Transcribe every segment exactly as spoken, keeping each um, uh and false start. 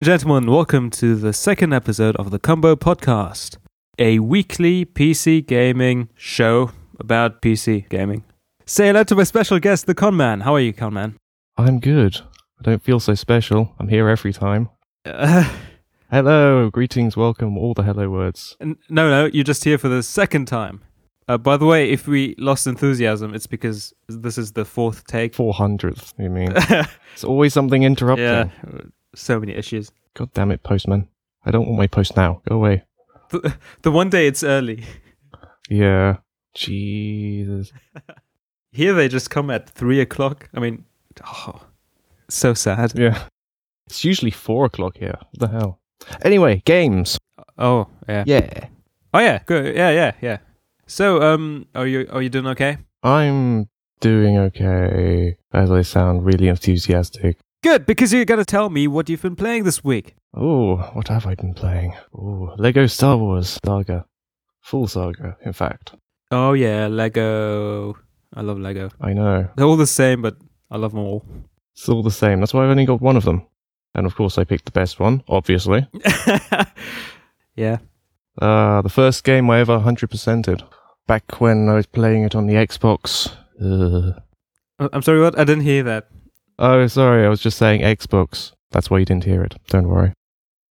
Gentlemen, welcome to the second episode of The Combo Podcast, a weekly P C gaming show about P C gaming. Say hello to my special guest, the Con Man. How are you, Con Man? I'm good. I don't feel so special. I'm here every time. Uh, hello, greetings, welcome, all the hello words. No, no, you're just here for the second time. Uh, by the way, if we lost enthusiasm, it's because this is the fourth take. four hundredth, you mean? It's always something interrupting. Yeah. So many issues. God damn it, postman. I don't want my post now. Go away. The, the one day it's early. Yeah. Jesus. Here they just come at three o'clock. I mean, oh, so sad. Yeah. It's usually four o'clock here. What the hell? Anyway, games. Oh, yeah. Yeah. Oh, yeah. Good. Yeah, yeah, yeah. So, um, are you are you doing okay? I'm doing okay. As I sound really enthusiastic. Good, because you're going to tell me what you've been playing this week. Oh, what have I been playing? Oh, Lego Star Wars Saga. Full Saga, in fact. Oh yeah, Lego. I love Lego. I know. They're all the same, but I love them all. It's all the same. That's why I've only got one of them. And of course I picked the best one, obviously. Yeah. Uh, the first game I ever one hundred percented. Back when I was playing it on the Xbox. Ugh. I'm sorry, what? I didn't hear that. Oh, sorry, I was just saying Xbox. That's why you didn't hear it. Don't worry.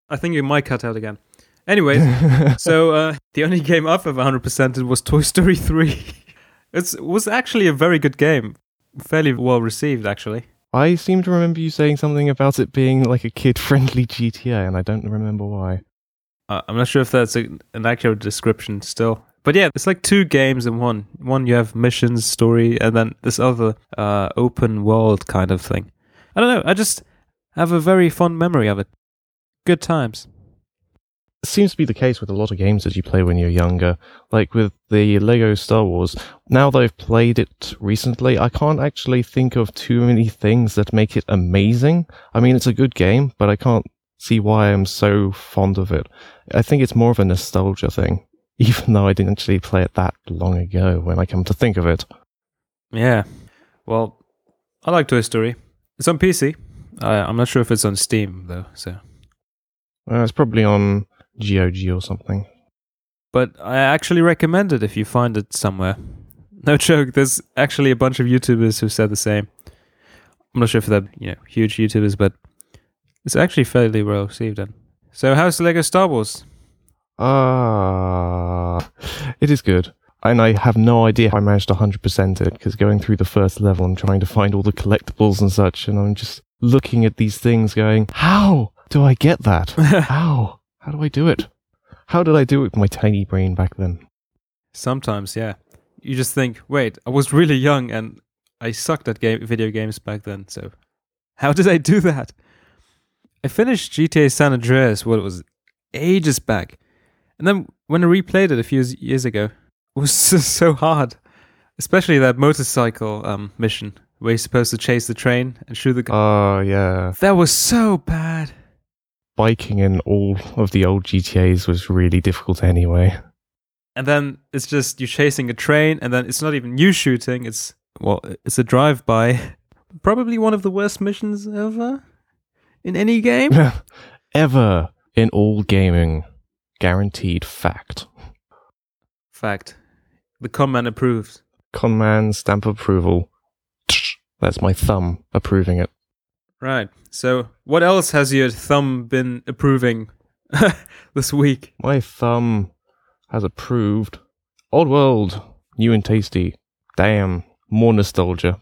I think you might cut out again. Anyways, so uh, the only game I've ever one hundred percented was Toy Story three. It was actually a very good game. Fairly well received, actually. I seem to remember you saying something about it being like a kid-friendly G T A, and I don't remember why. Uh, I'm not sure if that's a, an accurate description still. But yeah, it's like two games in one. One you have missions, story, and then this other uh, open world kind of thing. I don't know, I just have a very fond memory of it. Good times. It seems to be the case with a lot of games that you play when you're younger. Like with the Lego Star Wars, now that I've played it recently, I can't actually think of too many things that make it amazing. I mean, it's a good game, but I can't see why I'm so fond of it. I think it's more of a nostalgia thing. Even though I didn't actually play it that long ago when I come to think of it. Yeah. Well, I like Toy Story. It's on P C. Uh, I'm not sure if it's on Steam, though. So uh, it's probably on G O G or something. But I actually recommend it if you find it somewhere. No joke, there's actually a bunch of YouTubers who said the same. I'm not sure if they're you know, huge YouTubers, but it's actually fairly well received. Then. So how's the Lego Star Wars? Ah, uh, it is good. And I have no idea how I managed to one hundred percent it, because going through the first level, I'm trying to find all the collectibles and such, and I'm just looking at these things going, how do I get that? How? How do I do it? How did I do it with my tiny brain back then? Sometimes, yeah. You just think, wait, I was really young, and I sucked at game- video games back then, so how did I do that? I finished G T A San Andreas, what it was, ages back. And then when I replayed it a few years ago, it was just so hard. Especially that motorcycle um, mission where you're supposed to chase the train and shoot the gun. Oh, yeah. That was so bad. Biking in all of the old G T As was really difficult anyway. And then it's just you're chasing a train and then it's not even you shooting. It's, well, it's a drive-by. Probably one of the worst missions ever in any game. Ever in all gaming. Guaranteed fact. Fact. The Con Man approves. Con Man stamp approval. That's my thumb approving it. Right. So, what else has your thumb been approving this week? My thumb has approved Old World, New and Tasty. Damn. More nostalgia.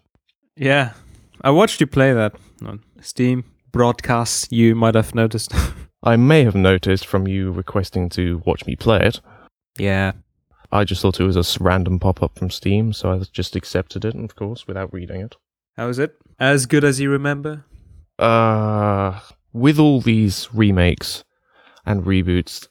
Yeah. I watched you play that on Steam broadcasts, you might have noticed. I may have noticed from you requesting to watch me play it. Yeah. I just thought it was a random pop-up from Steam, so I just accepted it, of course, without reading it. How is it? As good as you remember? Uh, with all these remakes and reboots,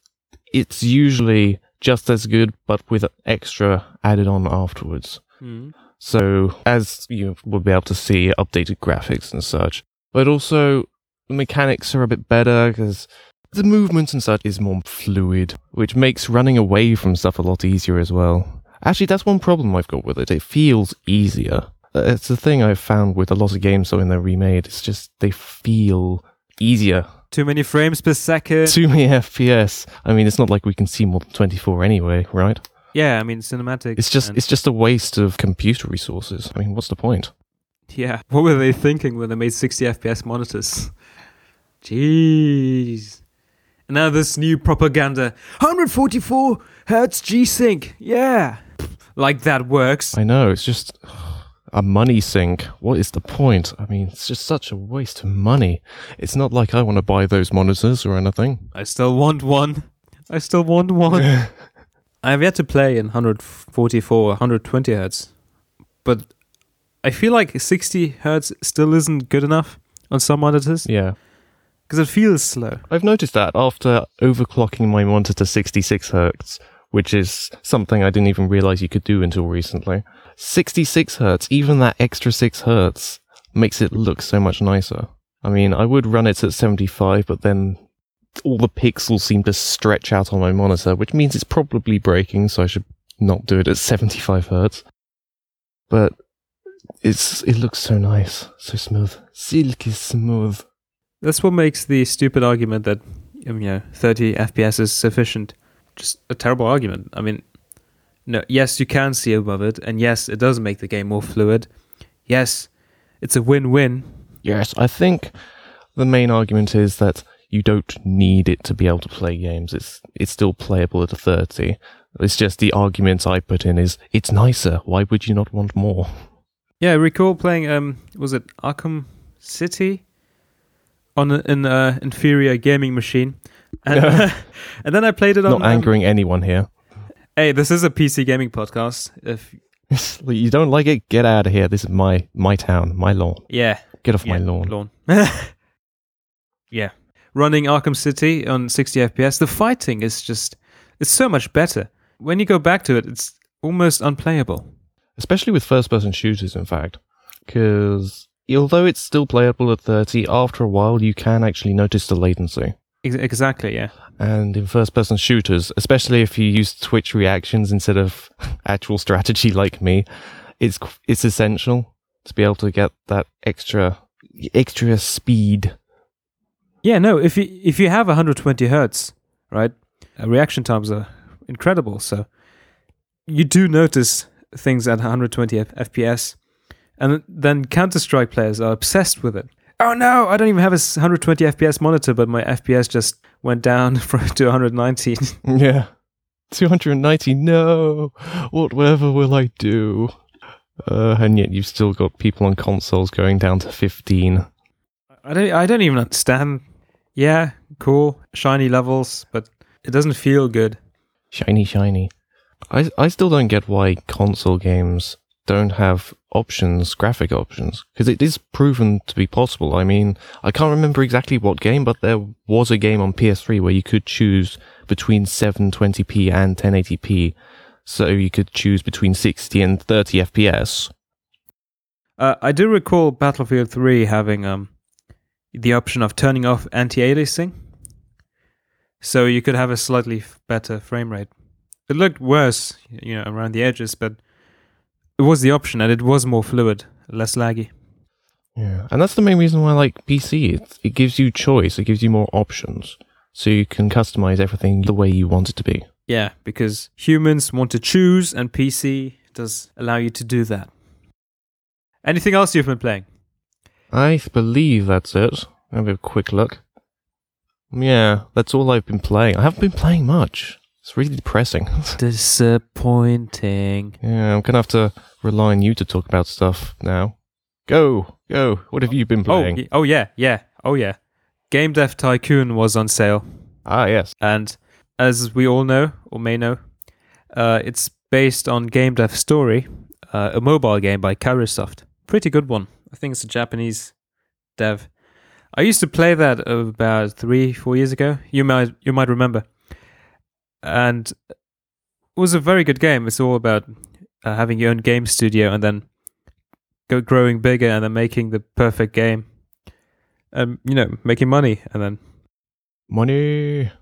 it's usually just as good, but with extra added on afterwards. Mm. So, as you will be able to see, updated graphics and such. But also, the mechanics are a bit better because the movement and such is more fluid, which makes running away from stuff a lot easier as well. Actually, that's one problem I've got with it. It feels easier. It's the thing I've found with a lot of games when they're remade. It's just they feel easier Too many frames per second. Too many F P S. I mean, it's not like we can see more than twenty-four anyway, right? Yeah, I mean, cinematic. It's just, and... it's just a waste of computer resources. I mean, what's the point? Yeah, what were they thinking when they made sixty F P S monitors? Jeez. And now this new propaganda. one forty-four hertz G-Sync. Yeah. Like that works. I know, it's just... a money sink. What is the point? I mean, it's just such a waste of money. It's not like I want to buy those monitors or anything. I still want one. I still want one. I have yet to play in one forty-four, one twenty hertz, but I feel like sixty hertz still isn't good enough on some monitors. Yeah. Because it feels slow. I've noticed that after overclocking my monitor to sixty-six hertz, which is something I didn't even realize you could do until recently. sixty-six hertz, even that extra six hertz, makes it look so much nicer. I mean, I would run it at seventy-five, but then all the pixels seem to stretch out on my monitor, which means it's probably breaking, so I should not do it at seventy-five hertz. But it's it looks so nice, so smooth. Silky smooth. That's what makes the stupid argument that, you know, thirty F P S is sufficient just a terrible argument. I mean, no, yes, you can see above it, and yes, it does make the game more fluid. Yes, it's a win-win. Yes, I think the main argument is that you don't need it to be able to play games. It's it's still playable at a thirty. It's just the argument I put in is, it's nicer. Why would you not want more? Yeah, I recall playing, um, was it Arkham City? On an uh, inferior gaming machine. And, uh, and then I played it on... Not angering um, anyone here. Hey, this is a P C gaming podcast. If you don't like it, get out of here. This is my my town, my lawn. Yeah. Get off yeah, my lawn. lawn. Yeah. Running Arkham City on sixty F P S, the fighting is just... It's so much better. When you go back to it, it's almost unplayable. Especially with first-person shooters, in fact. Because although it's still playable at thirty, after a while, you can actually notice the latency. Exactly, yeah. And in first-person shooters, especially if you use Twitch reactions instead of actual strategy like me, it's it's essential to be able to get that extra extra speed. Yeah, no, if you if you have one twenty hertz, right, uh, reaction times are incredible. So you do notice things at one twenty F P S, and then Counter-Strike players are obsessed with it. Oh no, I don't even have a one twenty F P S monitor, but my F P S just went down from to one ninety. Yeah. two ninety, no! Whatever will I do? Uh, and yet you've still got people on consoles going down to fifteen. I don't I don't even understand. Yeah, cool. Shiny levels, but it doesn't feel good. Shiny, shiny. I, I still don't get why console games don't have options, graphic options, because it is proven to be possible. I mean, I can't remember exactly what game, but there was a game on P S three where you could choose between seven twenty p and ten eighty p, so you could choose between sixty and thirty F P S. Uh, I do recall Battlefield three having um, the option of turning off anti-aliasing, so you could have a slightly f- better frame rate. It looked worse, you know, around the edges, but it was the option, and it was more fluid, less laggy. Yeah, and that's the main reason why I like P C. It, it gives you choice, it gives you more options, so you can customize everything the way you want it to be. Yeah, because humans want to choose, and P C does allow you to do that. Anything else you've been playing? I believe that's it. Have a quick look. Yeah, that's all I've been playing. I haven't been playing much. It's really depressing. Disappointing. Yeah, I'm going to have to rely on you to talk about stuff now. Go, go. What have you been playing? Oh, y- oh yeah, yeah, oh, yeah. Game Dev Tycoon was on sale. Ah, yes. And as we all know, or may know, uh, it's based on Game Dev Story, uh, a mobile game by Cariosoft. Pretty good one. I think it's a Japanese dev. I used to play that about three, four years ago. You might, you might remember. And it was a very good game. It's all about uh, having your own game studio and then go growing bigger and then making the perfect game. Um, you know, making money and then... Money!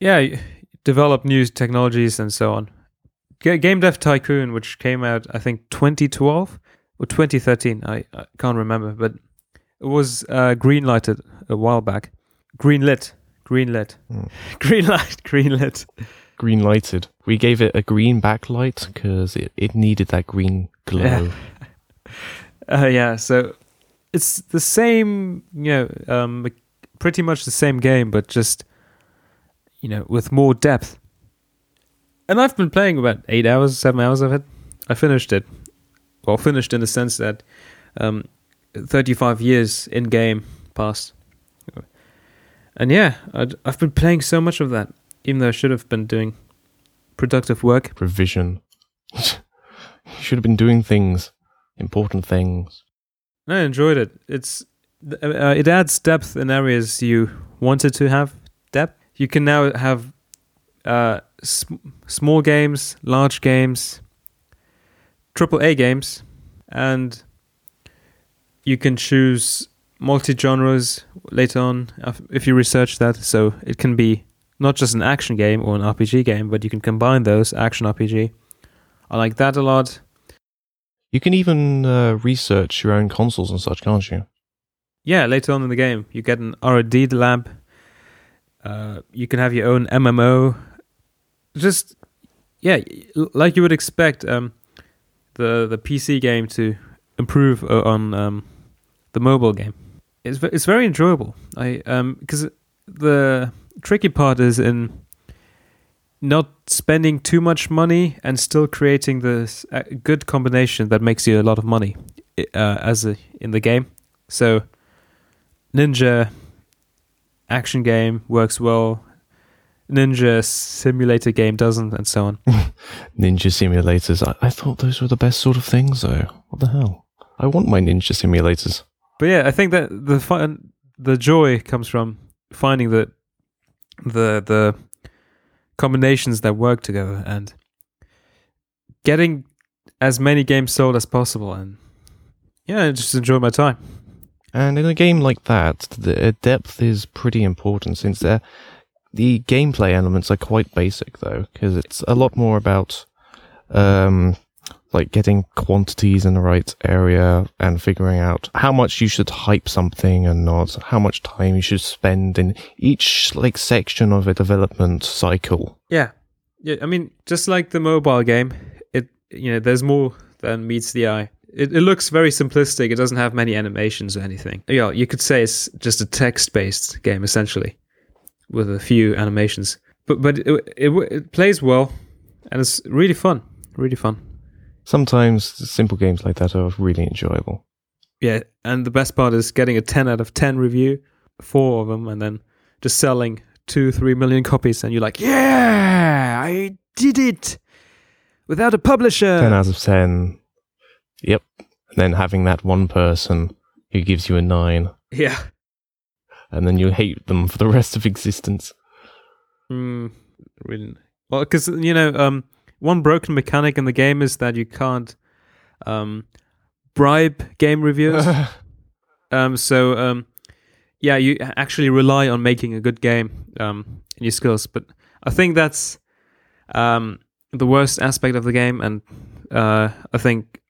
Yeah, develop new technologies and so on. G- Game Dev Tycoon, which came out, I think, twenty twelve or twenty thirteen. I, I can't remember, but it was uh, greenlighted a while back. Greenlit. Greenlit. Mm. Greenlight. Greenlit. Green-lighted. We gave it a green backlight because it, it needed that green glow. Yeah. Uh, yeah, so it's the same, you know, um, pretty much the same game, but just, you know, with more depth. And I've been playing about eight hours, seven hours of it. I finished it. Well, finished in the sense that um, thirty-five years in-game passed. And yeah, I'd, I've been playing so much of that, even though I should have been doing productive work. Revision. You should have been doing things. Important things. I enjoyed it. It's uh, it adds depth in areas you wanted to have depth. You can now have uh, sm- small games, large games, triple A games, and you can choose multi-genres later on if you research that. So it can be not just an action game or an R P G game, but you can combine those, action R P G. I like that a lot. You can even uh, research your own consoles and such, can't you? Yeah, later on in the game, you get an R and D lab. Uh, you can have your own M M O. Just, yeah, like you would expect um, the the P C game to improve on um, the mobile game. It's it's very enjoyable. I um because the tricky part is in not spending too much money and still creating this uh, good combination that makes you a lot of money uh, as a, in the game. So Ninja action game works well. Ninja simulator game doesn't, and so on. Ninja simulators. I, I thought those were the best sort of things, though. What the hell? I want my ninja simulators. But yeah, I think that the fun, the joy comes from finding the the the. combinations that work together and getting as many games sold as possible, and yeah, I just enjoy my time. And in a game like that, the depth is pretty important, since the gameplay elements are quite basic, though, because it's a lot more about um, like getting quantities in the right area and figuring out how much you should hype something and not, how much time you should spend in each like section of a development cycle. Yeah. Yeah. I mean, just like the mobile game, it, you know, there's more than meets the eye. It, it looks very simplistic. It doesn't have many animations or anything. Yeah. You could say it's just a text-based game, essentially, with a few animations, but, but it, it, it plays well and it's really fun, really fun. Sometimes simple games like that are really enjoyable. Yeah, and the best part is getting a ten out of ten review, four of them, and then just selling two, three million copies, and you're like, yeah, I did it without a publisher. ten out of ten. Yep. And then having that one person who gives you a nine. Yeah. And then you hate them for the rest of existence. Hmm. Really. Well, because, you know, um, one broken mechanic in the game is that you can't um, bribe game reviewers. um, so, um, yeah, you actually rely on making a good game um, in your skills. But I think that's um, the worst aspect of the game. And uh, I think,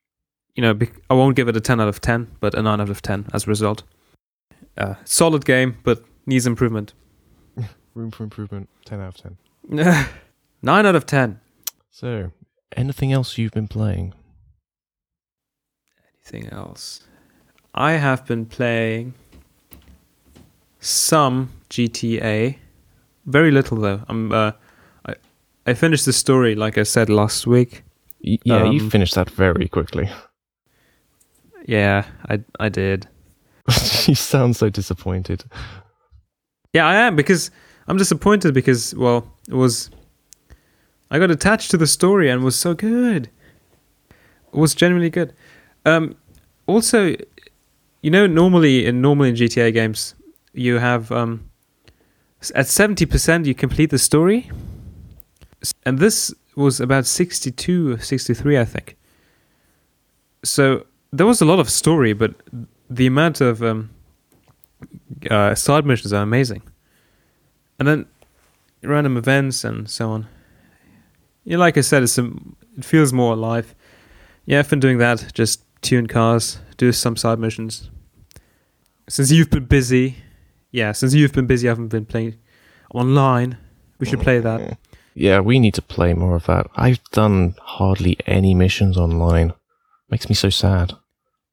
you know, I won't give it a ten out of ten, but a nine out of ten as a result. Uh, solid game, but needs improvement. Room for improvement, ten out of ten. nine out of ten. So, anything else you've been playing? Anything else? I have been playing some G T A. Very little, though. I'm, uh, I, I finished the story, like I said, last week. Y- yeah, um, you finished that very quickly. Yeah, I, I did. You sound so disappointed. Yeah, I am, because I'm disappointed because, well, it was... I got attached to the story and was so good. It was genuinely good. Um, also, you know, normally in normally in G T A games, you have um, at seventy percent you complete the story, and this was about sixty-two or sixty-three, I think. So there was a lot of story, but the amount of um, uh, side missions are amazing, and then random events and so on. Yeah, like I said, it's some, it feels more alive. Yeah, I've been doing that. Just tune cars, do some side missions. Since you've been busy, yeah, since you've been busy, I haven't been playing online. We should play that. Yeah, we need to play more of that. I've done hardly any missions online. Makes me so sad.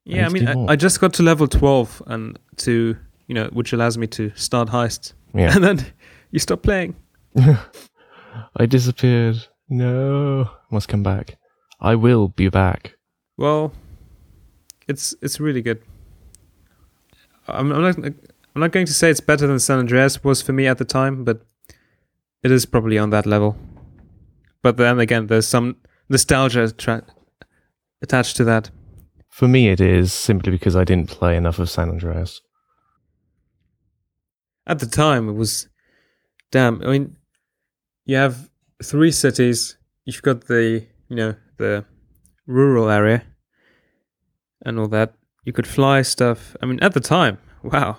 Yeah, I, I mean, I, I just got to level twelve, and to you know, which allows me to start heists. Yeah, and then you stop playing. I disappeared. No, must come back. I will be back. Well, it's it's really good. I'm, I'm not I'm not going to say it's better than San Andreas was for me at the time, but it is probably on that level. But then again, there's some nostalgia tra- attached to that. For me, it is simply because I didn't play enough of San Andreas. At the time, it was damn. I mean, you have three cities. You've got the you know the rural area and all that. You could fly stuff. I mean, at the time, wow,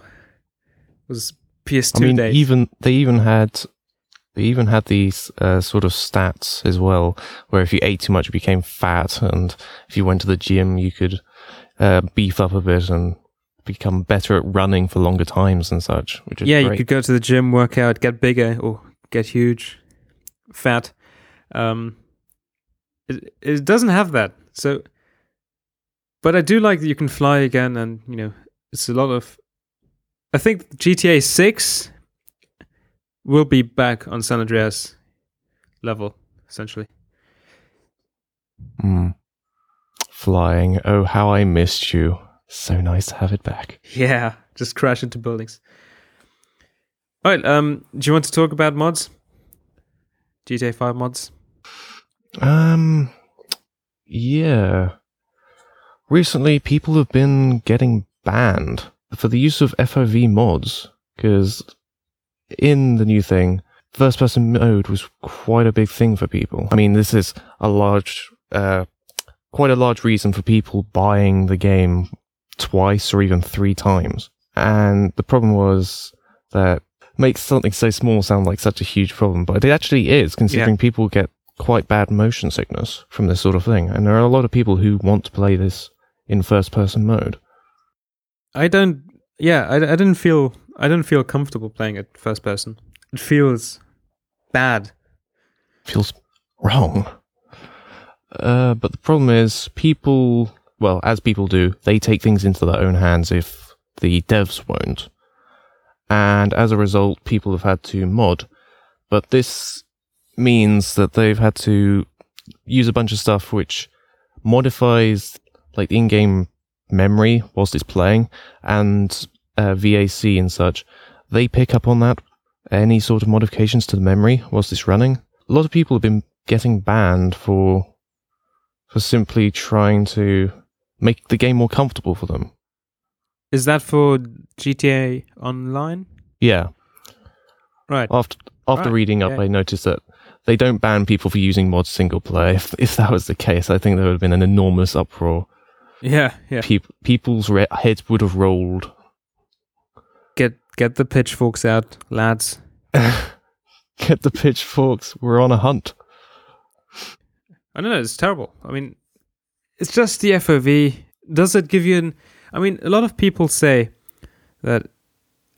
it was P S two days. I mean, days. even they even had they even had these uh, sort of stats as well, where if you ate too much, you became fat, and if you went to the gym, you could uh, beef up a bit and become better at running for longer times and such. Which is yeah, great. You could go to the gym, work out, get bigger or get huge, fat. Um, it, it doesn't have that, so. But I do like that you can fly again, and, you know, it's a lot of... I think G T A six will be back on San Andreas level, essentially. Mm. Flying. Oh, how I missed you. So nice to have it back. Yeah, just crash into buildings. All right, um, do you want to talk about mods? G T A five mods? Um, yeah... Recently, people have been getting banned for the use of F O V mods, because in the new thing, first-person mode was quite a big thing for people. I mean, this is a large, uh, quite a large reason for people buying the game twice or even three times. And the problem was that makes something so small sound like such a huge problem, but it actually is, considering yeah. people get quite bad motion sickness from this sort of thing. And there are a lot of people who want to play this in first-person mode. I don't. Yeah, I, I didn't feel. I didn't feel comfortable playing it first person. It feels bad. Feels wrong. Uh, but the problem is, people. Well, as people do, they take things into their own hands if the devs won't. And as a result, people have had to mod. But this means that they've had to use a bunch of stuff which modifies, like, the in-game memory whilst it's playing, and uh, V A C and such. They pick up on that, any sort of modifications to the memory whilst it's running. A lot of people have been getting banned for for simply trying to make the game more comfortable for them. Is that for G T A Online? Yeah. Right. After after right. reading up, yeah. I noticed that they don't ban people for using mods single player. If, if that was the case, I think there would have been an enormous uproar. Yeah, yeah. Pe- people's re- heads would have rolled. Get get the pitchforks out, lads. Get the pitchforks. We're on a hunt. I don't know. It's terrible. I mean, it's just the F O V. Does it give you an... I mean, a lot of people say that...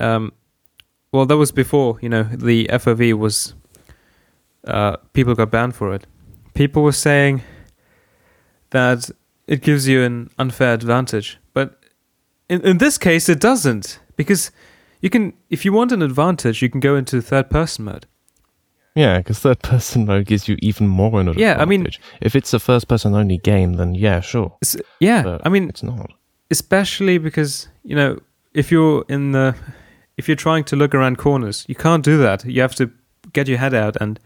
Um, well, that was before, you know, the F O V was... Uh, people got banned for it. People were saying that it gives you an unfair advantage, but in, in this case, it doesn't, because you can, if you want an advantage, you can go into third-person mode. Yeah, because third-person mode gives you even more an advantage. Yeah, I mean, if it's a first-person only game, then yeah, sure. Yeah, but I mean, it's not, especially because you know if you're in the if you're trying to look around corners, you can't do that. You have to get your head out and.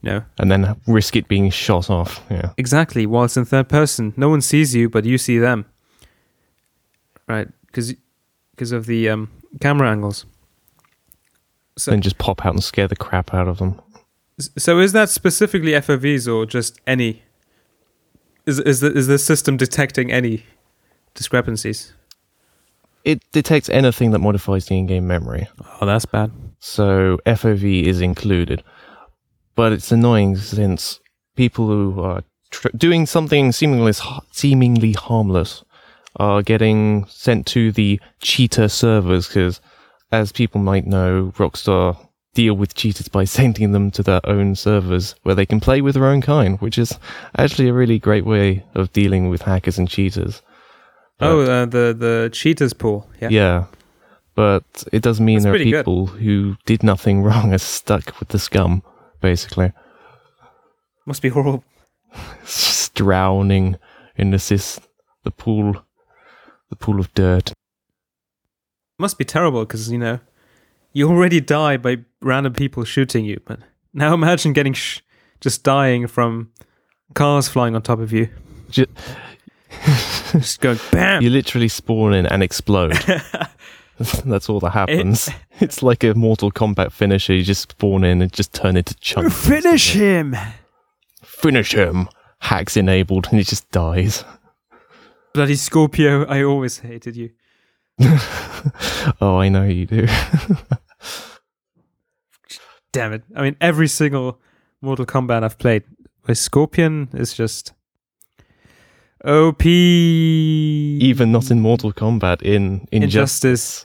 You know, and then risk it being shot off. Yeah, exactly. While it's in third person, no one sees you, but you see them, right? Because because of the um, camera angles. So, and just pop out and scare the crap out of them. So is that specifically F O Vs or just any? Is is the, is the system detecting any discrepancies? It detects anything that modifies the in-game memory. Oh, that's bad. So F O V is included. But it's annoying since people who are tr- doing something seemingly, seemingly harmless are getting sent to the cheater servers because as people might know, Rockstar deal with cheaters by sending them to their own servers where they can play with their own kind, which is actually a really great way of dealing with hackers and cheaters. But, oh, uh, the, the cheaters pool. Yeah. Yeah. But it does mean That's there are people good. who did nothing wrong are stuck with the scum, basically. Must be horrible. Just drowning in this is the pool, the pool of dirt. Must be terrible because, you know, you already die by random people shooting you, but now imagine getting sh- just dying from cars flying on top of you. Just, just going bam! You literally spawn in and explode. That's all that happens. It, it's like a Mortal Kombat finisher. You just spawn in and just turn into chunks. Finish him! Finish him! Hacks enabled, and he just dies. Bloody Scorpio, I always hated you. Oh, I know you do. Damn it. I mean, every single Mortal Kombat I've played, my Scorpion is just O P. Even not in Mortal Kombat, in Injustice. Injustice.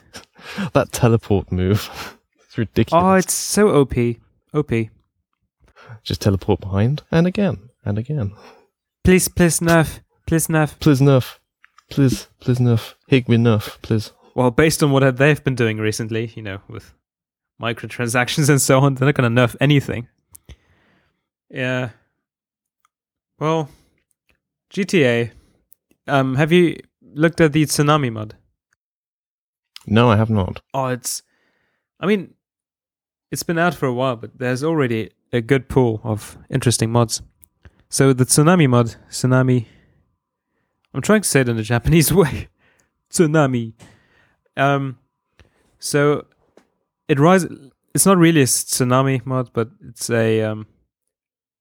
That teleport move. It's ridiculous. Oh, it's so O P. O P. Just teleport behind, and again, and again. Please, please, nerf. Please, nerf. Please, nerf. Please, please, nerf. Hit me, nerf, please. Well, based on what they've been doing recently, you know, with microtransactions and so on, they're not going to nerf anything. Yeah. Well, G T A. Um, have you looked at the Tsunami mod? No, I have not. Oh, it's... I mean, it's been out for a while, but there's already a good pool of interesting mods. So the Tsunami mod, Tsunami... I'm trying to say it in a Japanese way. Tsunami. Um, so it rise. It's not really a tsunami mod, but it's a. Um,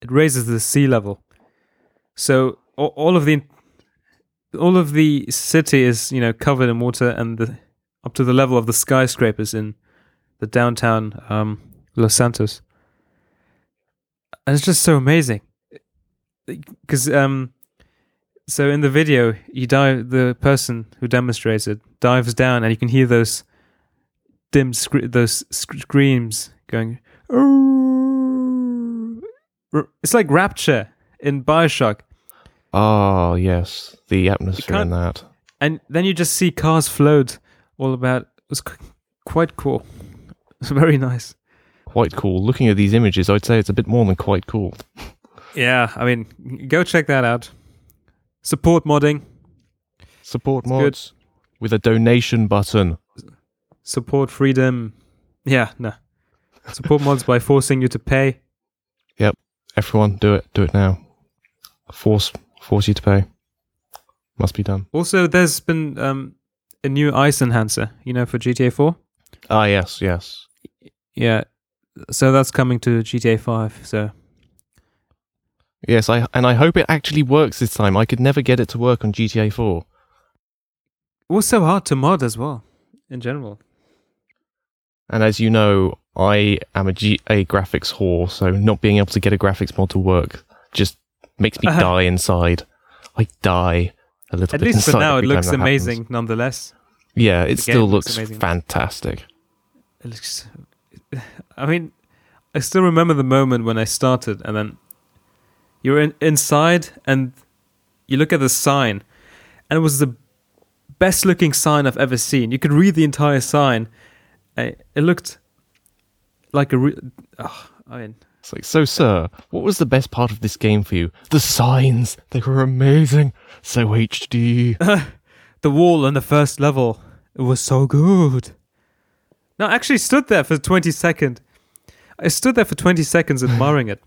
it raises the sea level. So all of the, all of the city is, you know, covered in water, and the, up to the level of the skyscrapers in the downtown um, Los Santos. And it's just so amazing, because. Um, So in the video, you dive. The person who demonstrates it dives down, and you can hear those dim scre- those screams going. Arr! It's like Rapture in Bioshock. Oh yes, the atmosphere in that. And then you just see cars float all about. It was quite cool. It's very nice. Quite cool. Looking at these images, I'd say it's a bit more than quite cool. Yeah, I mean, go check that out. Support modding. Support it's mods good. With a donation button. Support freedom. Yeah, no. Support mods by forcing you to pay. Yep. Everyone, do it. Do it now. Force, force you to pay. Must be done. Also, there's been um, a new ice enhancer, you know, for G T A four. Ah, yes, yes. Yeah. So that's coming to G T A five, so... Yes, I and I hope it actually works this time. I could never get it to work on G T A four. It was so hard to mod as well, in general. And as you know, I am a, G- a graphics whore, so not being able to get a graphics mod to work just makes me uh-huh. die inside. I die a little At bit inside. At least for now, it looks amazing happens. Nonetheless. Yeah, it the still looks, looks fantastic. It looks... I mean, I still remember the moment when I started and then... You're in, inside, and you look at the sign, and it was the best-looking sign I've ever seen. You could read the entire sign. It looked like a... Re- oh, I mean, it's like, so, sir, what was the best part of this game for you? The signs. They were amazing. So H D. The wall on the first level. It was so good. No, I actually stood there for twenty seconds. I stood there for twenty seconds admiring it.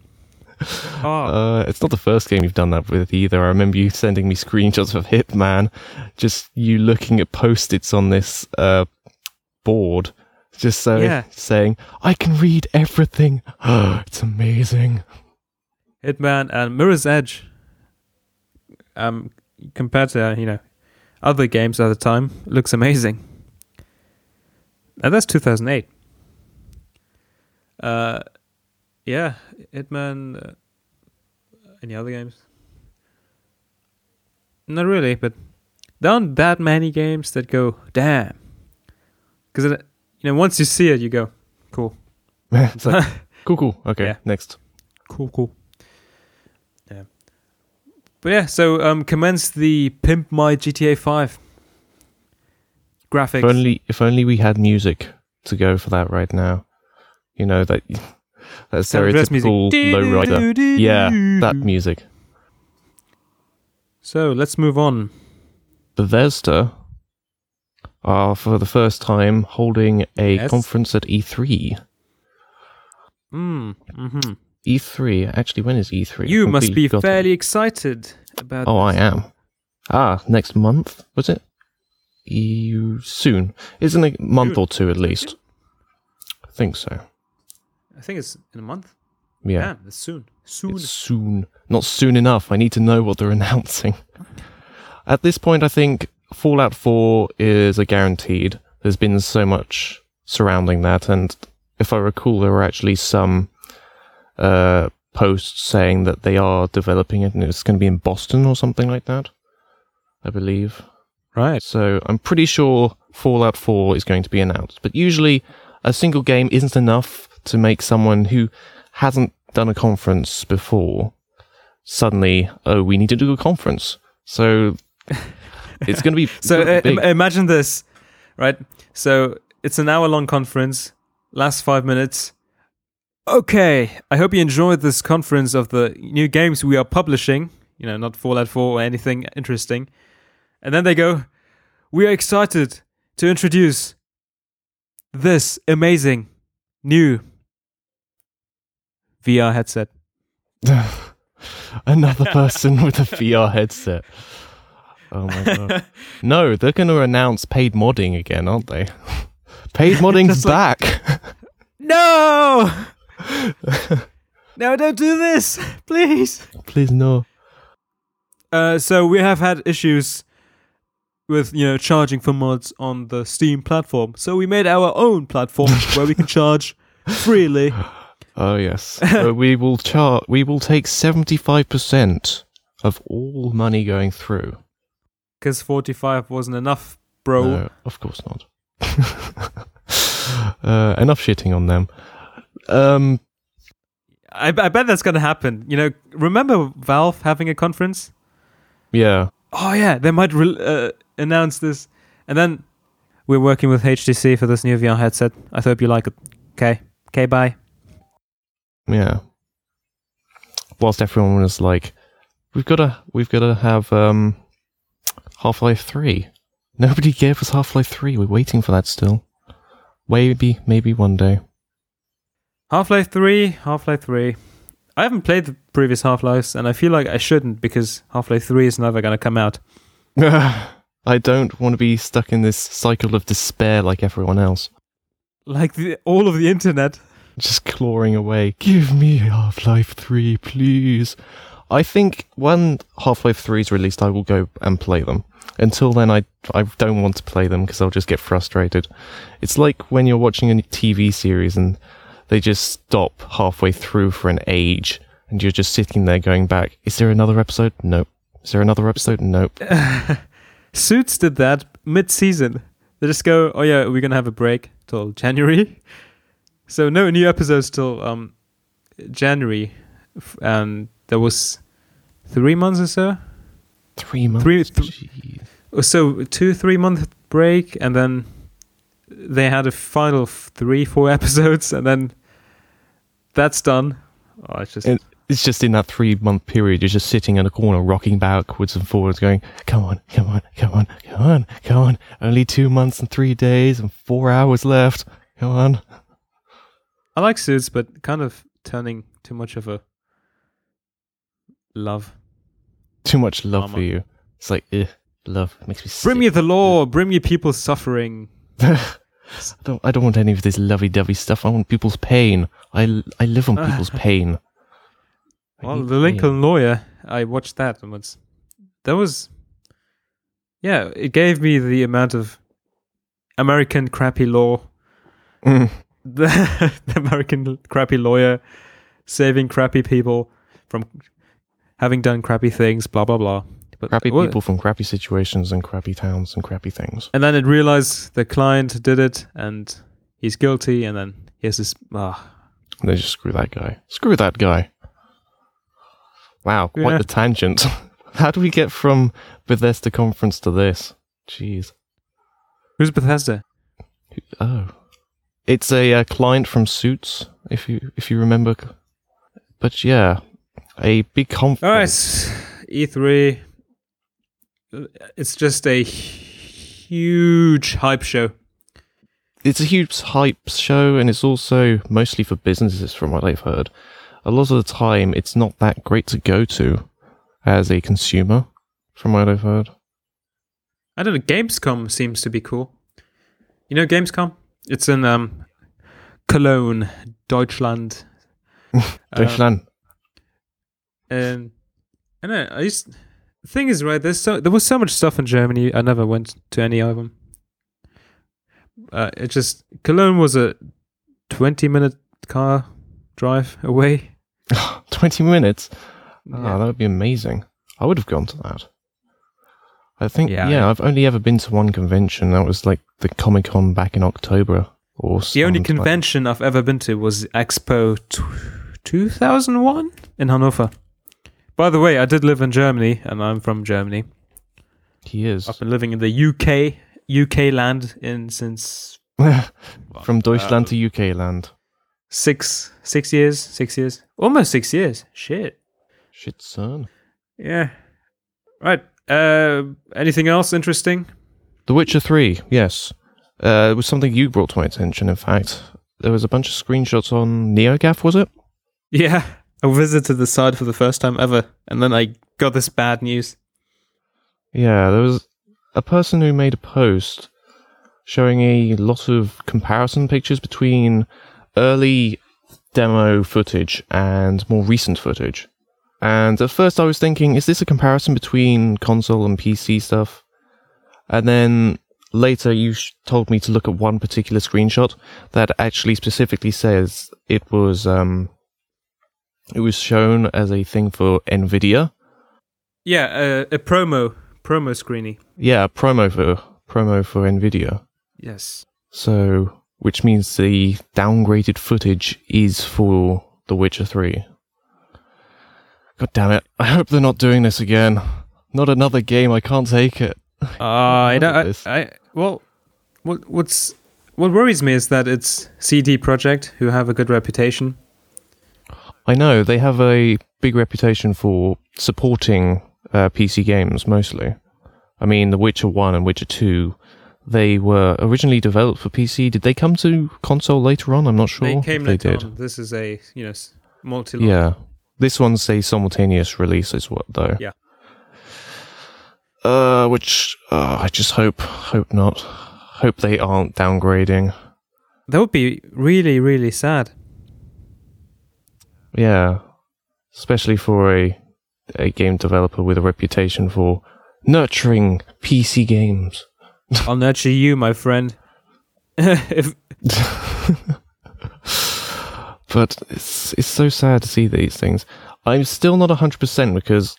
Oh. Uh, it's not the first game you've done that with either. I remember you sending me screenshots of Hitman, just you looking at post-its on this uh, board, just so yeah. saying, I can read everything. It's amazing. Hitman and Mirror's Edge, um, compared to, you know, other games at the time, looks amazing. And that's two thousand eight. Uh... Yeah, Hitman, uh, any other games? Not really, but there aren't that many games that go, damn. Because, you then once you see it, you go, cool. It's like, cool, cool. Okay, yeah. Next. Cool, cool. Yeah. But yeah, so um, commence the Pimp My G T A five graphics. If only, if only we had music to go for that right now. You know, that, that stereotypical lowrider. Yeah, that music. So, let's move on. Bethesda are, for the first time, holding a yes. conference at E three. Mm, mm-hmm. E three. Actually, when is E three? You must be fairly it. excited about Oh, this. I am. Ah, next month, was it? E U soon. Isn't it a month June. or two at least? June? I think so. I think it's in a month. Yeah. yeah it's soon. Soon. It's soon. Not soon enough. I need to know what they're announcing. At this point, I think Fallout four is a guaranteed. There's been so much surrounding that, and if I recall, there were actually some uh, posts saying that they are developing it, and it's going to be in Boston or something like that, I believe. Right. So I'm pretty sure Fallout four is going to be announced. But usually, a single game isn't enough to make someone who hasn't done a conference before suddenly, oh, we need to do a conference. So it's going to be so. Uh, big. Imagine this, right? So it's an hour-long conference. Last five minutes. Okay, I hope you enjoyed this conference of the new games we are publishing. You know, not Fallout four or anything interesting. And then they go, we are excited to introduce this amazing new V R headset. Another person with a V R headset. Oh my god. No, they're going to announce paid modding again, aren't they? Paid modding's like, back. No! No, don't do this. Please. Please, no. Uh, so we have had issues with, you know, charging for mods on the Steam platform. So we made our own platform where we can charge freely. Oh, yes. uh, we will char- We will take seventy-five percent of all money going through. Because forty-five wasn't enough, bro. No, of course not. uh, enough shitting on them. Um, I, I bet that's going to happen. You know, remember Valve having a conference? Yeah. Oh yeah, they might re- uh, announce this, and then we're working with H T C for this new V R headset. I hope you like it. Okay. Okay. Bye. Yeah. Whilst everyone was like, "We've got to, we've got to have um, Half-Life three." Nobody gave us Half-Life three. We're waiting for that still. Maybe, maybe one day. Half-Life three, Half-Life three. I haven't played the previous Half-Lives, and I feel like I shouldn't because Half-Life three is never going to come out. I don't want to be stuck in this cycle of despair like everyone else. Like the, all of the internet. Just clawing away. Give me Half-Life three, please. I think when Half-Life three is released, I will go and play them. Until then, I I don't want to play them because I'll just get frustrated. It's like when you're watching a T V series and they just stop halfway through for an age, and you're just sitting there going back, is there another episode? Nope. Is there another episode? Nope. Suits did that mid-season. They just go, oh yeah, we're going to have a break till January. So no new episodes till um January. And there was three months or so. Three months. Three, th- so two, three month break, and then they had a final f- three, four episodes, and then that's done. Oh, it's just and it's just in that three month period. You're just sitting in a corner, rocking backwards and forwards, going, "Come on, come on, come on, come on, come on! Only two months and three days and four hours left. Come on." I like Suits, but kind of turning too much of a love. Too much love Mama. for you. It's like, ugh, love it makes me. Bring sick. me the law. Bring me people's suffering. I don't. I don't want any of this lovey-dovey stuff. I want people's pain. I, I live on people's pain. I well, the Lincoln pain. Lawyer. I watched that once. That was. Yeah, it gave me the amount of American crappy law. Mm. The, the American crappy lawyer saving crappy people from. Having done crappy things, blah, blah, blah. But crappy what? people from crappy situations and crappy towns and crappy things. And then it realized the client did it and he he's guilty, and then he has this. Ah, oh. They just screw that guy. Screw that guy. Wow, quite yeah. the tangent. How do we get from Bethesda conference to this? Jeez. Who's Bethesda? Oh, it's a uh, client from Suits, if you if you remember. But yeah, a big conference. All right, E three. It's just a huge hype show. It's a huge hype show, and it's also mostly for businesses, from what I've heard. A lot of the time, it's not that great to go to as a consumer, from what I've heard. I don't know, Gamescom seems to be cool. You know Gamescom? It's in um, Cologne, Deutschland. Deutschland. Um, and I don't know, I used... The thing is, right, there's so, there was so much stuff in Germany, I never went to any of them. Uh, it just, Cologne was a twenty-minute car drive away. twenty minutes? Oh, yeah. That would be amazing. I would have gone to that. I think, yeah, yeah I've only ever been to one convention. That was like the Comic-Con back in October. Or the only convention like I've ever been to was Expo two thousand one in Hannover. By the way, I did live in Germany, and I'm from Germany. He is. I've been living in the U K, U K land in since... From Deutschland uh, to U K land. Six, six years, six years. Almost six years. Shit. Shit, son. Yeah. Right. Uh, anything else interesting? The Witcher three, yes. Uh, it was something you brought to my attention, in fact. There was a bunch of screenshots on NeoGAF, was it? Yeah. I visited the site for the first time ever, and then I got this bad news. Yeah, there was a person who made a post showing a lot of comparison pictures between early demo footage and more recent footage. And at first I was thinking, is this a comparison between console and P C stuff? And then later you sh- told me to look at one particular screenshot that actually specifically says it was... um. It was shown as a thing for Nvidia. Yeah, uh, a promo, promo screeny. Yeah, a promo for promo for Nvidia. Yes. So, which means the downgraded footage is for The Witcher three. God damn it! I hope they're not doing this again. Not another game. I can't take it. Ah, uh, I don't. I, I well, what what's what worries me is that it's C D Projekt who have a good reputation. I know, they have a big reputation for supporting uh, P C games, mostly. I mean, The Witcher one and Witcher two, they were originally developed for P C. Did they come to console later on? I'm not sure. They came later they did. on. This is a, you know, multi-launch. Yeah. This one's a simultaneous release is what, though. Yeah. Uh, which, uh, I just hope, hope not. Hope they aren't downgrading. That would be really, really sad. Yeah, especially for a a game developer with a reputation for nurturing P C games. I'll nurture you, my friend. if- but it's it's so sad to see these things. I'm still not one hundred percent because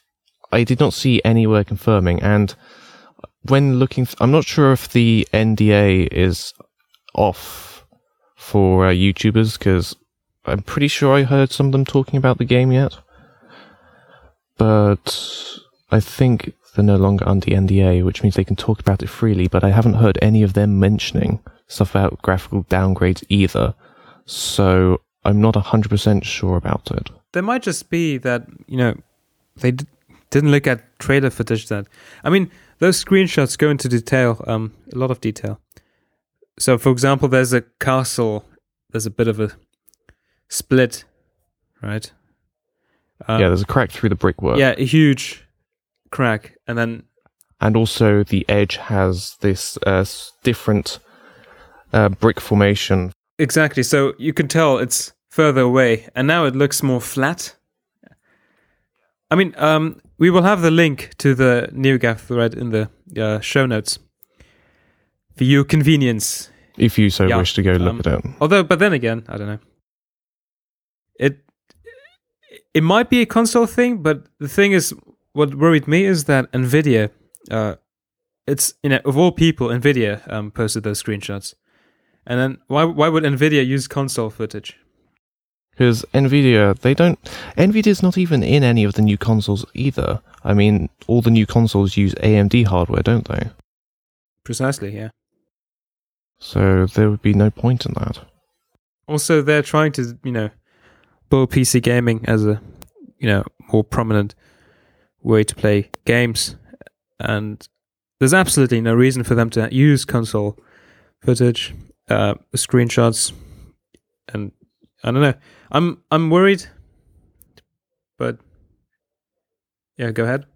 I did not see anywhere confirming. And when looking, th- I'm not sure if the N D A is off for uh, YouTubers because... I'm pretty sure I heard some of them talking about the game yet. But I think they're no longer under N D A, which means they can talk about it freely, but I haven't heard any of them mentioning stuff about graphical downgrades either. So I'm not one hundred percent sure about it. There might just be that, you know, they d- didn't look at trailer footage that... I mean, those screenshots go into detail, um, a lot of detail. So, for example, there's a castle. There's a bit of a... split, right? Um, yeah, there's a crack through the brickwork. Yeah, a huge crack, and then and also the edge has this uh, different uh, brick formation. Exactly. So you can tell it's further away, and now it looks more flat. I mean, um, we will have the link to the NeoGAF thread in the uh, show notes for your convenience, if you so yeah. wish to go look um, at it. Although, but then again, I don't know. It it might be a console thing, but the thing is, what worried me is that Nvidia, uh, it's you know of all people, Nvidia um, posted those screenshots, And then why why would Nvidia use console footage? Because Nvidia, they don't... Nvidia's not even in any of the new consoles either. I mean, all the new consoles use A M D hardware, don't they? Precisely, yeah. So there would be no point in that. Also, they're trying to, you know, build P C gaming as a, you know, more prominent way to play games. And there's absolutely no reason for them to use console footage, uh, screenshots, and... I don't know. I'm I'm worried, but yeah, go ahead.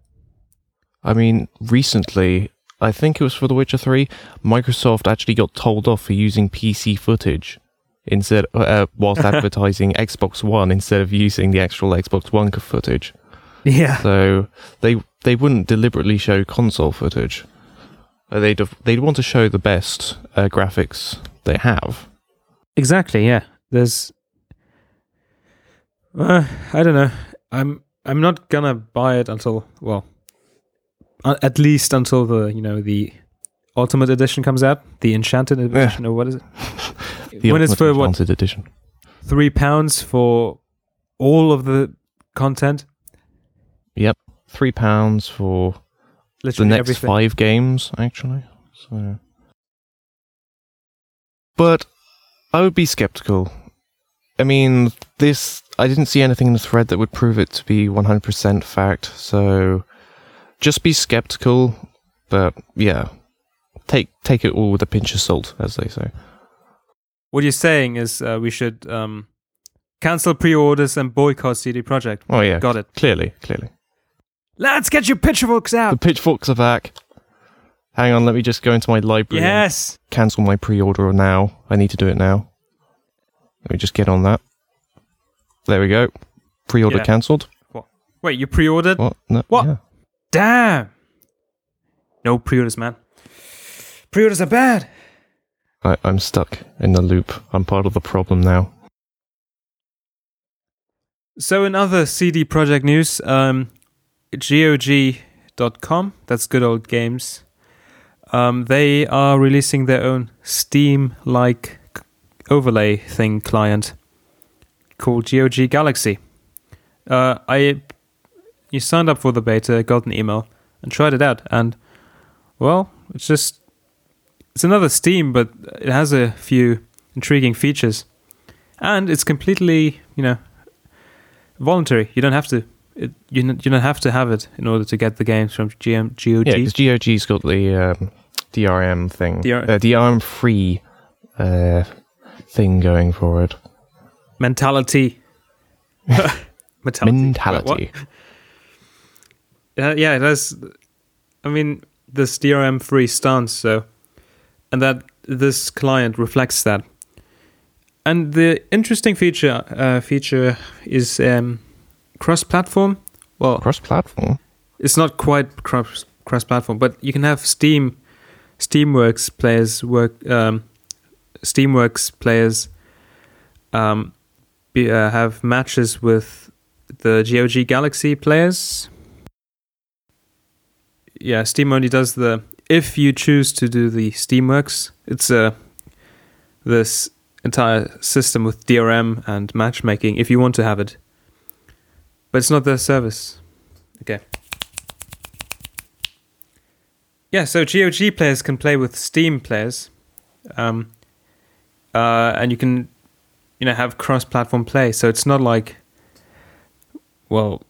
I mean, recently, I think it was for The Witcher three, Microsoft actually got told off for using P C footage instead, uh, whilst advertising Xbox One instead of using the actual Xbox One footage. Yeah. So they they wouldn't deliberately show console footage. They'd have, they'd want to show the best uh, graphics they have. Exactly. Yeah. There's. Uh, I don't know. I'm I'm not gonna buy it until well, at least until the you know the Ultimate Edition comes out, the Enchanted Edition yeah. or what is it? the when Ultimate it's for Enchanted what, Edition. Three pounds for all of the content. Yep, three pounds for literally the next everything. Five games actually. So, but I would be skeptical. I mean, this, I didn't see anything in the thread that would prove it to be one hundred percent fact, so just be skeptical, but yeah, take take it all with a pinch of salt, as they say. What you're saying is uh, we should um, cancel pre-orders and boycott C D Projekt. Oh yeah, got it. Clearly, clearly. Let's get your pitchforks out! The pitchforks are back. Hang on, let me just go into my library. Yes! And cancel my pre-order now. I need to do it now. Let me just get on that. There we go. Pre-order yeah. cancelled. What? Wait, you pre-ordered? What? No, what? Yeah. Damn! No pre-orders, man. Pre-orders are bad! I, I'm stuck in the loop. I'm part of the problem now. So in other C D Projekt news, um, G O G dot com, that's good old games, um, they are releasing their own Steam-like overlay thing client called G O G Galaxy. Uh, I you signed up for the beta, got an email, and tried it out. And well, it's just it's another Steam, but it has a few intriguing features, and it's completely you know voluntary. You don't have to it, you you don't have to have it in order to get the games from G M, G O G. Yeah, because G O G's got the um, D R M thing, D R- uh, D R M free. Uh, thing going forward. Mentality. Mentality. Mentality. Wait, uh, yeah, that's... I mean, this D R M-free stance, so... And that this client reflects that. And the interesting feature uh, feature is um, cross-platform. Well, cross-platform? It's not quite cross, cross-platform, but you can have Steam, Steamworks players work... Um, Steamworks players um, be, uh, have matches with the G O G Galaxy players. Yeah, Steam only does the... If you choose to do the Steamworks, it's uh, this entire system with D R M and matchmaking, if you want to have it. But it's not their service. Okay. Yeah, so G O G players can play with Steam players. Um... Uh, and you can, you know, have cross-platform play. So it's not like, well,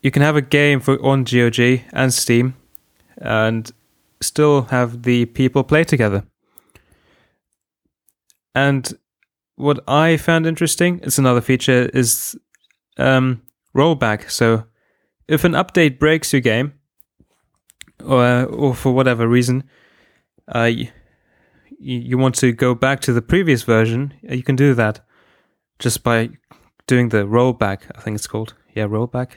you can have a game for on G O G and Steam, and still have the people play together. And what I found interesting, it's another feature, is um, rollback. So if an update breaks your game, or or for whatever reason, uh. You, you want to go back to the previous version, you can do that just by doing the rollback, I think it's called. Yeah, rollback.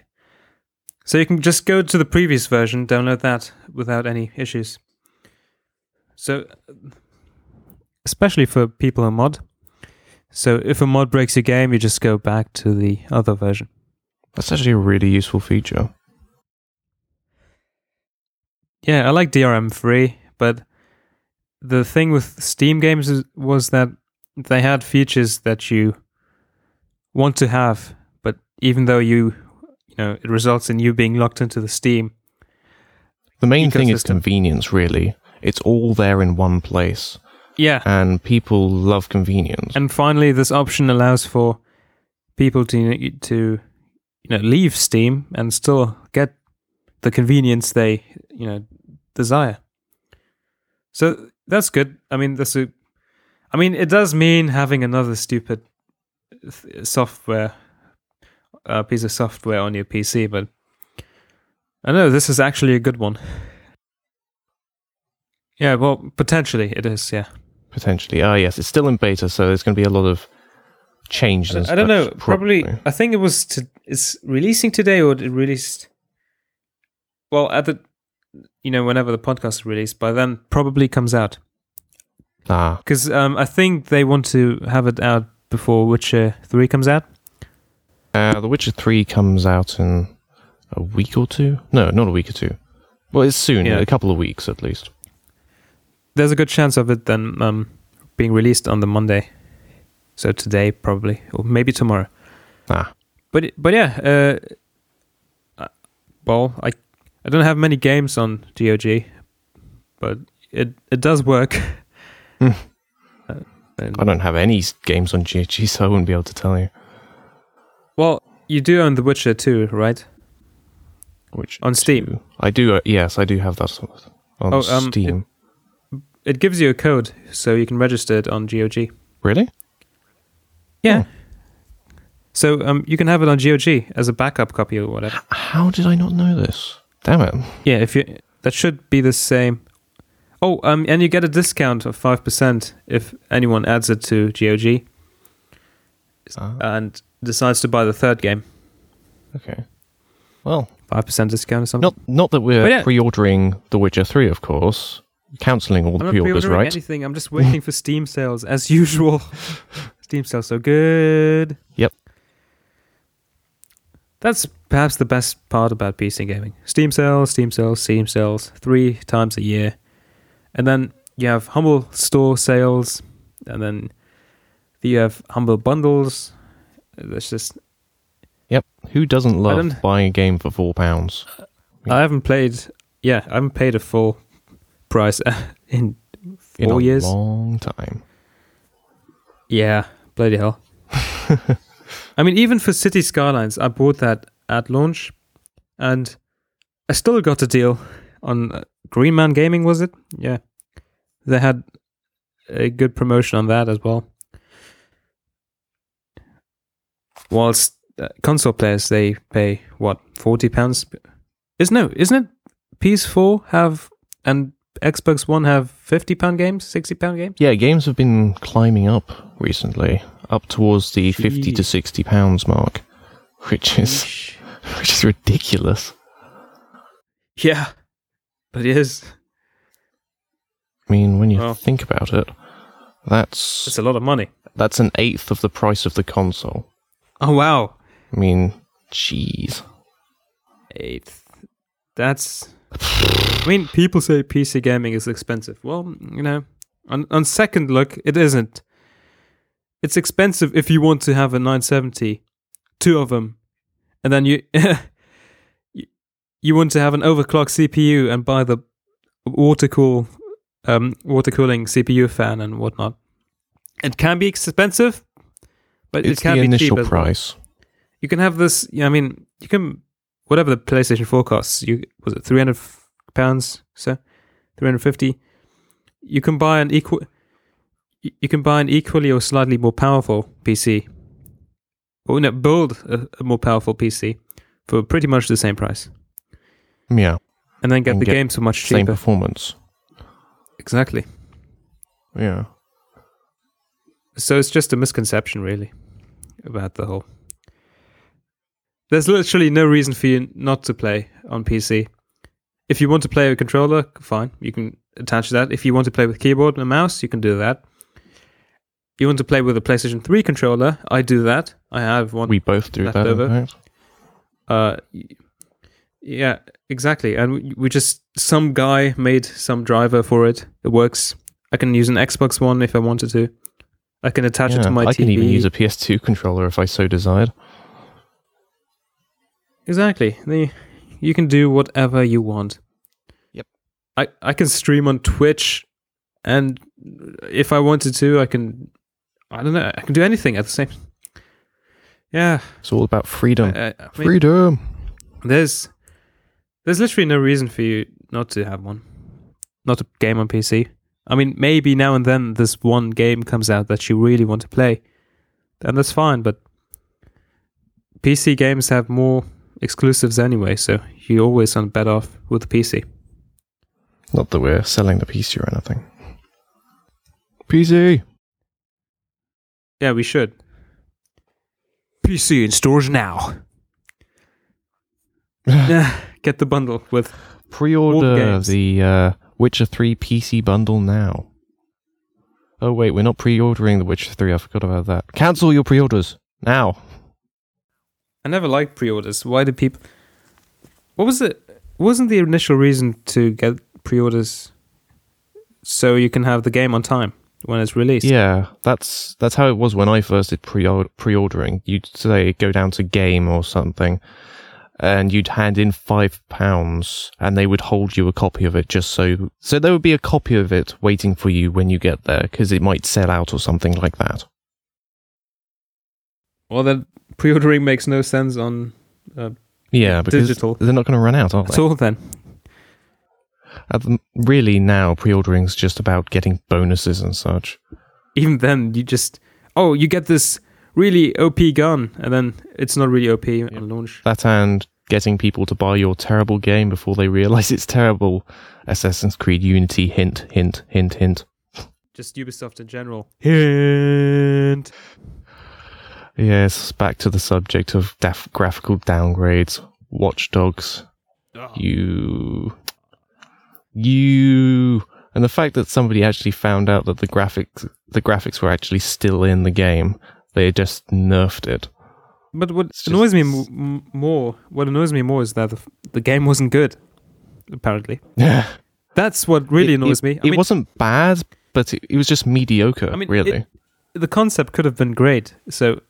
So you can just go to the previous version, download that without any issues. So, especially for people who mod. So if a mod breaks your game, you just go back to the other version. That's actually a really useful feature. Yeah, I like D R M free, but... The thing with Steam games is, was that they had features that you want to have, but even though you, you know, it results in you being locked into the Steam. The main ecosystem. Thing is convenience, really. It's all there in one place. Yeah. And people love convenience. And finally, this option allows for people to, to you know, leave Steam and still get the convenience they, you know, desire. So that's good. I mean, that's a, I mean, it does mean having another stupid th- software, uh, piece of software on your P C, but I know this is actually a good one. Yeah, well, potentially it is, yeah. Potentially. Ah, yes, it's still in beta, so there's going to be a lot of changes. I don't, I don't know, probably, probably, I think it was, to, it's releasing today, or it released, well, at the, you know, whenever the podcast is released, by then probably comes out. Ah. Because um, I think they want to have it out before Witcher three comes out. Uh, the Witcher three comes out in a week or two? No, not a week or two. Well, it's soon, yeah. A couple of weeks at least. There's a good chance of it then um, being released on the Monday. So today, probably. Or maybe tomorrow. Ah. But, but yeah, uh, well, I I don't have many games on G O G, but it, it does work. uh, I don't have any games on G O G, so I wouldn't be able to tell you. Well, you do own The Witcher two, right? Which on Steam? Two. I do, uh, yes, I do have that on oh, um, Steam. It, it gives you a code, so you can register it on G O G. Really? Yeah. Oh. So um, you can have it on G O G as a backup copy or whatever. How did I not know this? Damn it. Yeah, if you that should be the same. Oh, um, and you get a discount of five percent if anyone adds it to G O G uh, and decides to buy the third game. Okay. Well. five percent discount or something. Not not that we're yeah. pre-ordering The Witcher three, of course. Cancelling all I'm the pre-orders, pre-ordering right? Anything. I'm just waiting for Steam sales, as usual. Steam sales so good. Yep. That's perhaps the best part about P C gaming. Steam sales, Steam sales, Steam sales, three times a year. And then you have Humble Store sales, and then you have Humble Bundles. That's just... Yep. Who doesn't love buying a game for four pounds? Yeah. I haven't played... Yeah, I haven't paid a full price in four in a years. Long time. Yeah, bloody hell. I mean, even for City Skylines, I bought that at launch, and I still got a deal on uh, Green Man Gaming, was it? Yeah. They had a good promotion on that as well. Whilst uh, console players, they pay, what, forty pounds? Isn't it, isn't it P S four have, and Xbox One have fifty pound games, sixty pound games? Yeah, games have been climbing up recently, up towards the Jeez. fifty to sixty pounds mark, which is, which is ridiculous. Yeah. But it is. I mean, when you well, think about it, that's... It's a lot of money. That's an eighth of the price of the console. Oh, wow. I mean, jeez. Eighth. That's... I mean, people say P C gaming is expensive. Well, you know, on, on second look, it isn't. It's expensive if you want to have a nine seventy, two of them, and then you... You want to have an overclocked C P U and buy the water cool, um, water cooling C P U fan and whatnot. It can be expensive, but it's it can be cheap. It's the initial price. You can have this. Yeah, I mean, you can whatever the PlayStation four costs. You was it three hundred pounds? So three hundred fifty. You can buy an equal. You can buy an equally or slightly more powerful P C, or no, build a, a more powerful P C for pretty much the same price. Yeah. And then get and the get game so much cheaper. Same performance. Exactly. Yeah. So it's just a misconception, really, about the whole. There's literally no reason for you not to play on P C. If you want to play with a controller, fine. You can attach that. If you want to play with keyboard and a mouse, you can do that. If you want to play with a PlayStation three controller, I do that. I have one. We both do left that. Over. Right? Uh, yeah, exactly. And we just, some guy made some driver for it. It works. I can use an Xbox One if I wanted to. I can attach yeah, it to my I T V. I can even use a P S two controller if I so desired. Exactly. The, you can do whatever you want. Yep. I, I can stream on Twitch, and if I wanted to, I can... I don't know. I can do anything at the same... Yeah. It's all about freedom. I, I, I freedom! Mean, there's there's literally no reason for you not to have one. Not a game on P C. I mean, maybe now and then this one game comes out that you really want to play, and that's fine, but P C games have more exclusives anyway, so you always sound better off with the P C. Not that we're selling the P C or anything. P C! Yeah, we should. P C in stores now. Get the bundle with pre-order the uh, Witcher three P C bundle now. Oh wait, we're not pre-ordering the Witcher three. I forgot about that. Cancel your pre-orders now. I never liked pre-orders. Why do people? What was it? Wasn't the initial reason to get pre-orders so you can have the game on time when it's released? Yeah, that's that's how it was when I first did pre-order, pre-ordering. You'd say go down to Game or something, and you'd hand in five pounds, and they would hold you a copy of it just so... So there would be a copy of it waiting for you when you get there, because it might sell out or something like that. Well, then pre-ordering makes no sense on uh, yeah, because digital. They're not going to run out, are they? That's all, then. At the, really, now, pre-ordering's just about getting bonuses and such. Even then, you just... Oh, you get this... really O P gun, and then it's not really O P yeah. on launch. That and getting people to buy your terrible game before they realise it's terrible. Assassin's Creed Unity, hint, hint, hint, hint. Just Ubisoft in general. Hint! Yes, back to the subject of daf- graphical downgrades. Watch Dogs. Oh. You. You. And the fact that somebody actually found out that the graphics, the graphics were actually still in the game. They just nerfed it. But what just, annoys me m- m- more, what annoys me more is that the, f- the game wasn't good, apparently. Yeah. That's what really it, annoys it, me. I it mean, wasn't bad, but it, it was just mediocre, I mean, really. It, the concept could have been great. So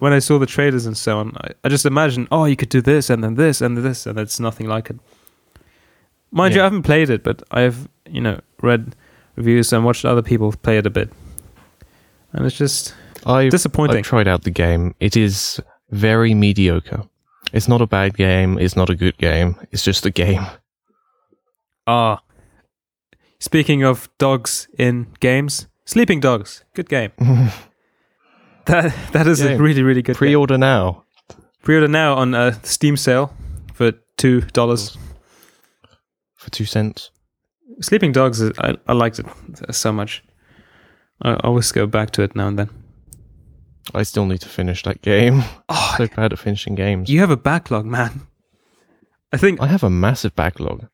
when I saw the trailers and so on, I, I just imagined, oh, you could do this and then this and this, and it's nothing like it. Mind yeah. you, I haven't played it, but I've, you know, read reviews and watched other people play it a bit. And it's just... I've, disappointing. I've tried out the game. It is very mediocre. It's not a bad game. It's not a good game. It's just a game. Ah. Speaking of dogs in games, Sleeping Dogs. Good game. that That is game. a really, really good Pre-order game. Pre-order now. Pre-order now on a Steam sale for two dollars. For two cents. Sleeping Dogs, is, I, I liked it so much. I always go back to it now and then. I still need to finish that game. Oh, so bad at finishing games. You have a backlog, man. I think I have a massive backlog.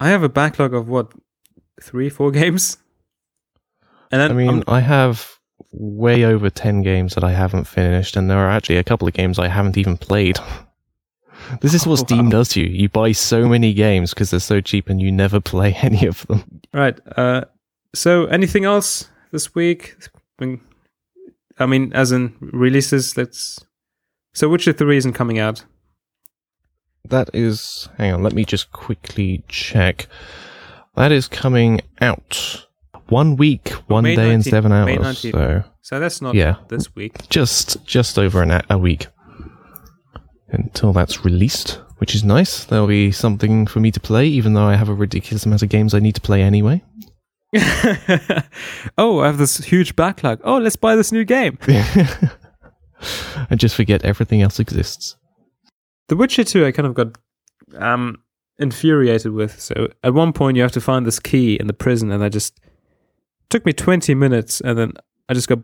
I have a backlog of what, three, four games. And then I mean, I'm... I have way over ten games that I haven't finished, and there are actually a couple of games I haven't even played. This is what oh, Steam wow. does to you. You buy so many games because they're so cheap, and you never play any of them. Right. Uh, so, anything else this week? I mean, as in releases, that's... So Witcher three isn't coming out. That is... Hang on, let me just quickly check. That is coming out one week, one May day nineteenth, and seven hours. So. so that's not yeah, this week. Just just over an, a week. Until that's released, which is nice. There'll be something for me to play, even though I have a ridiculous amount of games I need to play anyway. Oh, I have this huge backlog. Oh, let's buy this new game. I just forget everything else exists. The Witcher two I kind of got um, infuriated with. So at one point you have to find this key in the prison, and I just it took me twenty minutes, and then I just got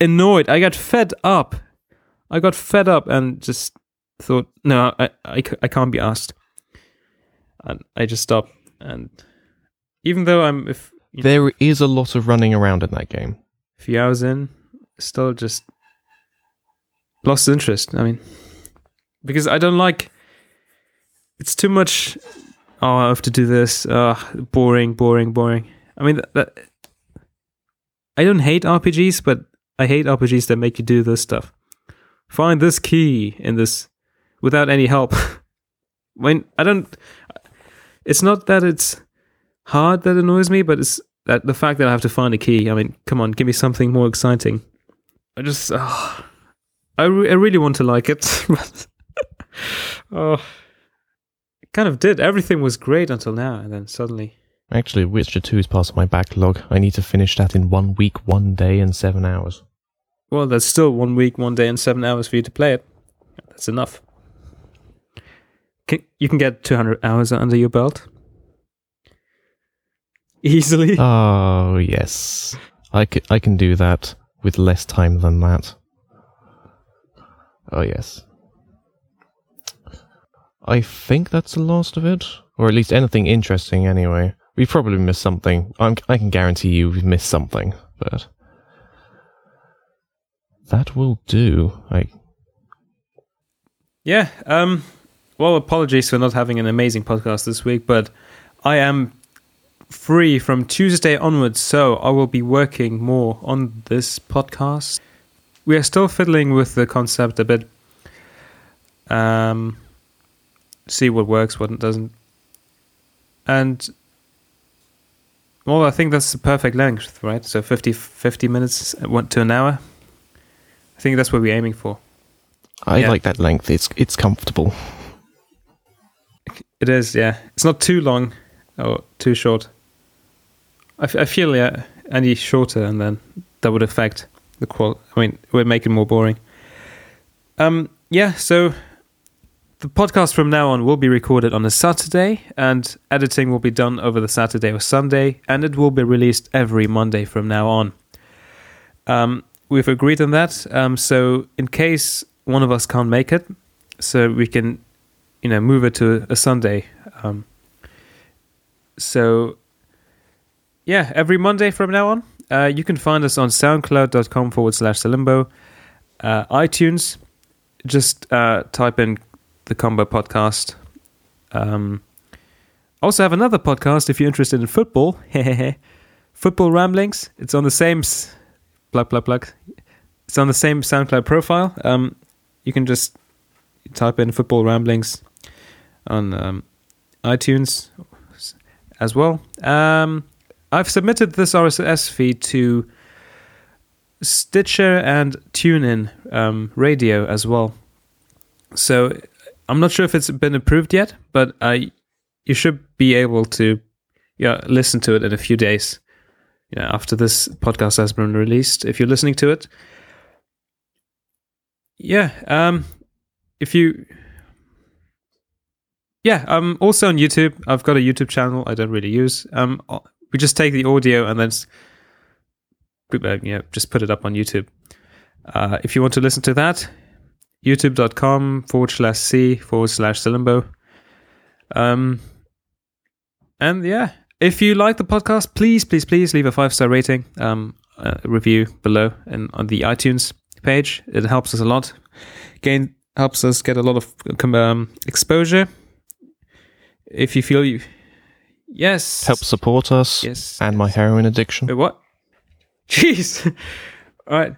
annoyed. I got fed up. I got fed up and just thought, no, I, I, I can't be asked. And I just stopped and... Even though I'm... if There know, is a lot of running around in that game. A few hours in, still just lost interest. I mean, because I don't like... It's too much, oh, I have to do this, uh, boring, boring, boring. I mean, that, that, I don't hate R P Gs, but I hate R P Gs that make you do this stuff. Find this key in this without any help. When I don't, it's not that it's hard that annoys me, but it's that the fact that I have to find a key. I mean, come on, give me something more exciting. I just, oh, I, re- I really want to like it. Oh, it kind of did. Everything was great until now, and then suddenly. Actually, Witcher two is part of my backlog. I need to finish that in one week, one day, and seven hours. Well, that's still one week, one day, and seven hours for you to play it. That's enough. Can, you can get two hundred hours under your belt. Easily. Oh, yes. I can, I can do that with less time than that. Oh, yes. I think that's the last of it. Or at least anything interesting, anyway. We've probably missed something. I'm, I can guarantee you we've missed something, but... that will do. I... Yeah, um... well, apologies for not having an amazing podcast this week, but I am free from Tuesday onwards, so I will be working more on this podcast. We are still fiddling with the concept a bit. Um, see what works, what doesn't. And, well, I think that's the perfect length, right? So fifty, fifty minutes to an hour. I think that's what we're aiming for. I yeah. like that length. It's it's comfortable. It is, yeah. It's not too long or too short. I, f- I feel yeah, any shorter, and then that would affect the quality. I mean, it would make it more boring. Um, yeah, so the podcast from now on will be recorded on a Saturday, and editing will be done over the Saturday or Sunday, and it will be released every Monday from now on. Um, we've agreed on that, um, so in case one of us can't make it, so we can... you know, move it to a Sunday. Um, so, yeah, every Monday from now on, uh, you can find us on soundcloud.com forward slash Salimbo. Uh, iTunes, just uh, type in The Combo Podcast. Um, also have another podcast if you're interested in football. Football Ramblings. It's on the same... S- plug, plug, plug. It's on the same SoundCloud profile. Um, you can just type in Football Ramblings on um, iTunes as well. Um, I've submitted this R S S feed to Stitcher and TuneIn um, Radio as well. So I'm not sure if it's been approved yet, but I you should be able to yeah listen to it in a few days. You know, after this podcast has been released, if you're listening to it, yeah. Um, if you. Yeah, I'm um, also on YouTube. I've got a YouTube channel I don't really use. Um, we just take the audio and then you know, just put it up on YouTube. Uh, if you want to listen to that, youtube.com forward slash C forward slash Salimbo. Um, and yeah, if you like the podcast, please, please, please leave a five-star rating, um, uh, review below and on the iTunes page. It helps us a lot. Gain... helps us get a lot of um, exposure. If you feel you... Yes. Help support us. Yes. And my heroin addiction. Wait, what? Jeez. All right.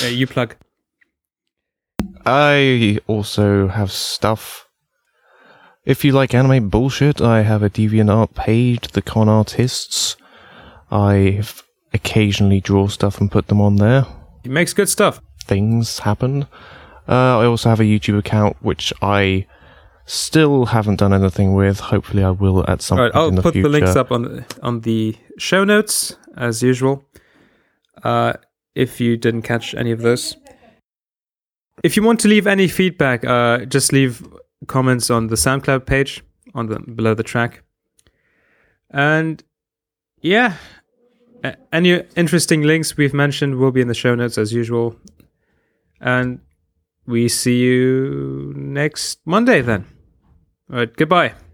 Yeah, you plug. I also have stuff. If you like anime bullshit, I have a DeviantArt page, The Con Artists. I occasionally draw stuff and put them on there. He makes good stuff. Things happen. Uh, I also have a YouTube account, which I still haven't done anything with. Hopefully I will at some point in the future. I'll put the links up on the, on the show notes, as usual, uh, if you didn't catch any of those. If you want to leave any feedback, uh, just leave comments on the SoundCloud page on the below the track. And, yeah, any interesting links we've mentioned will be in the show notes, as usual. And... we see you next Monday then. All right, goodbye.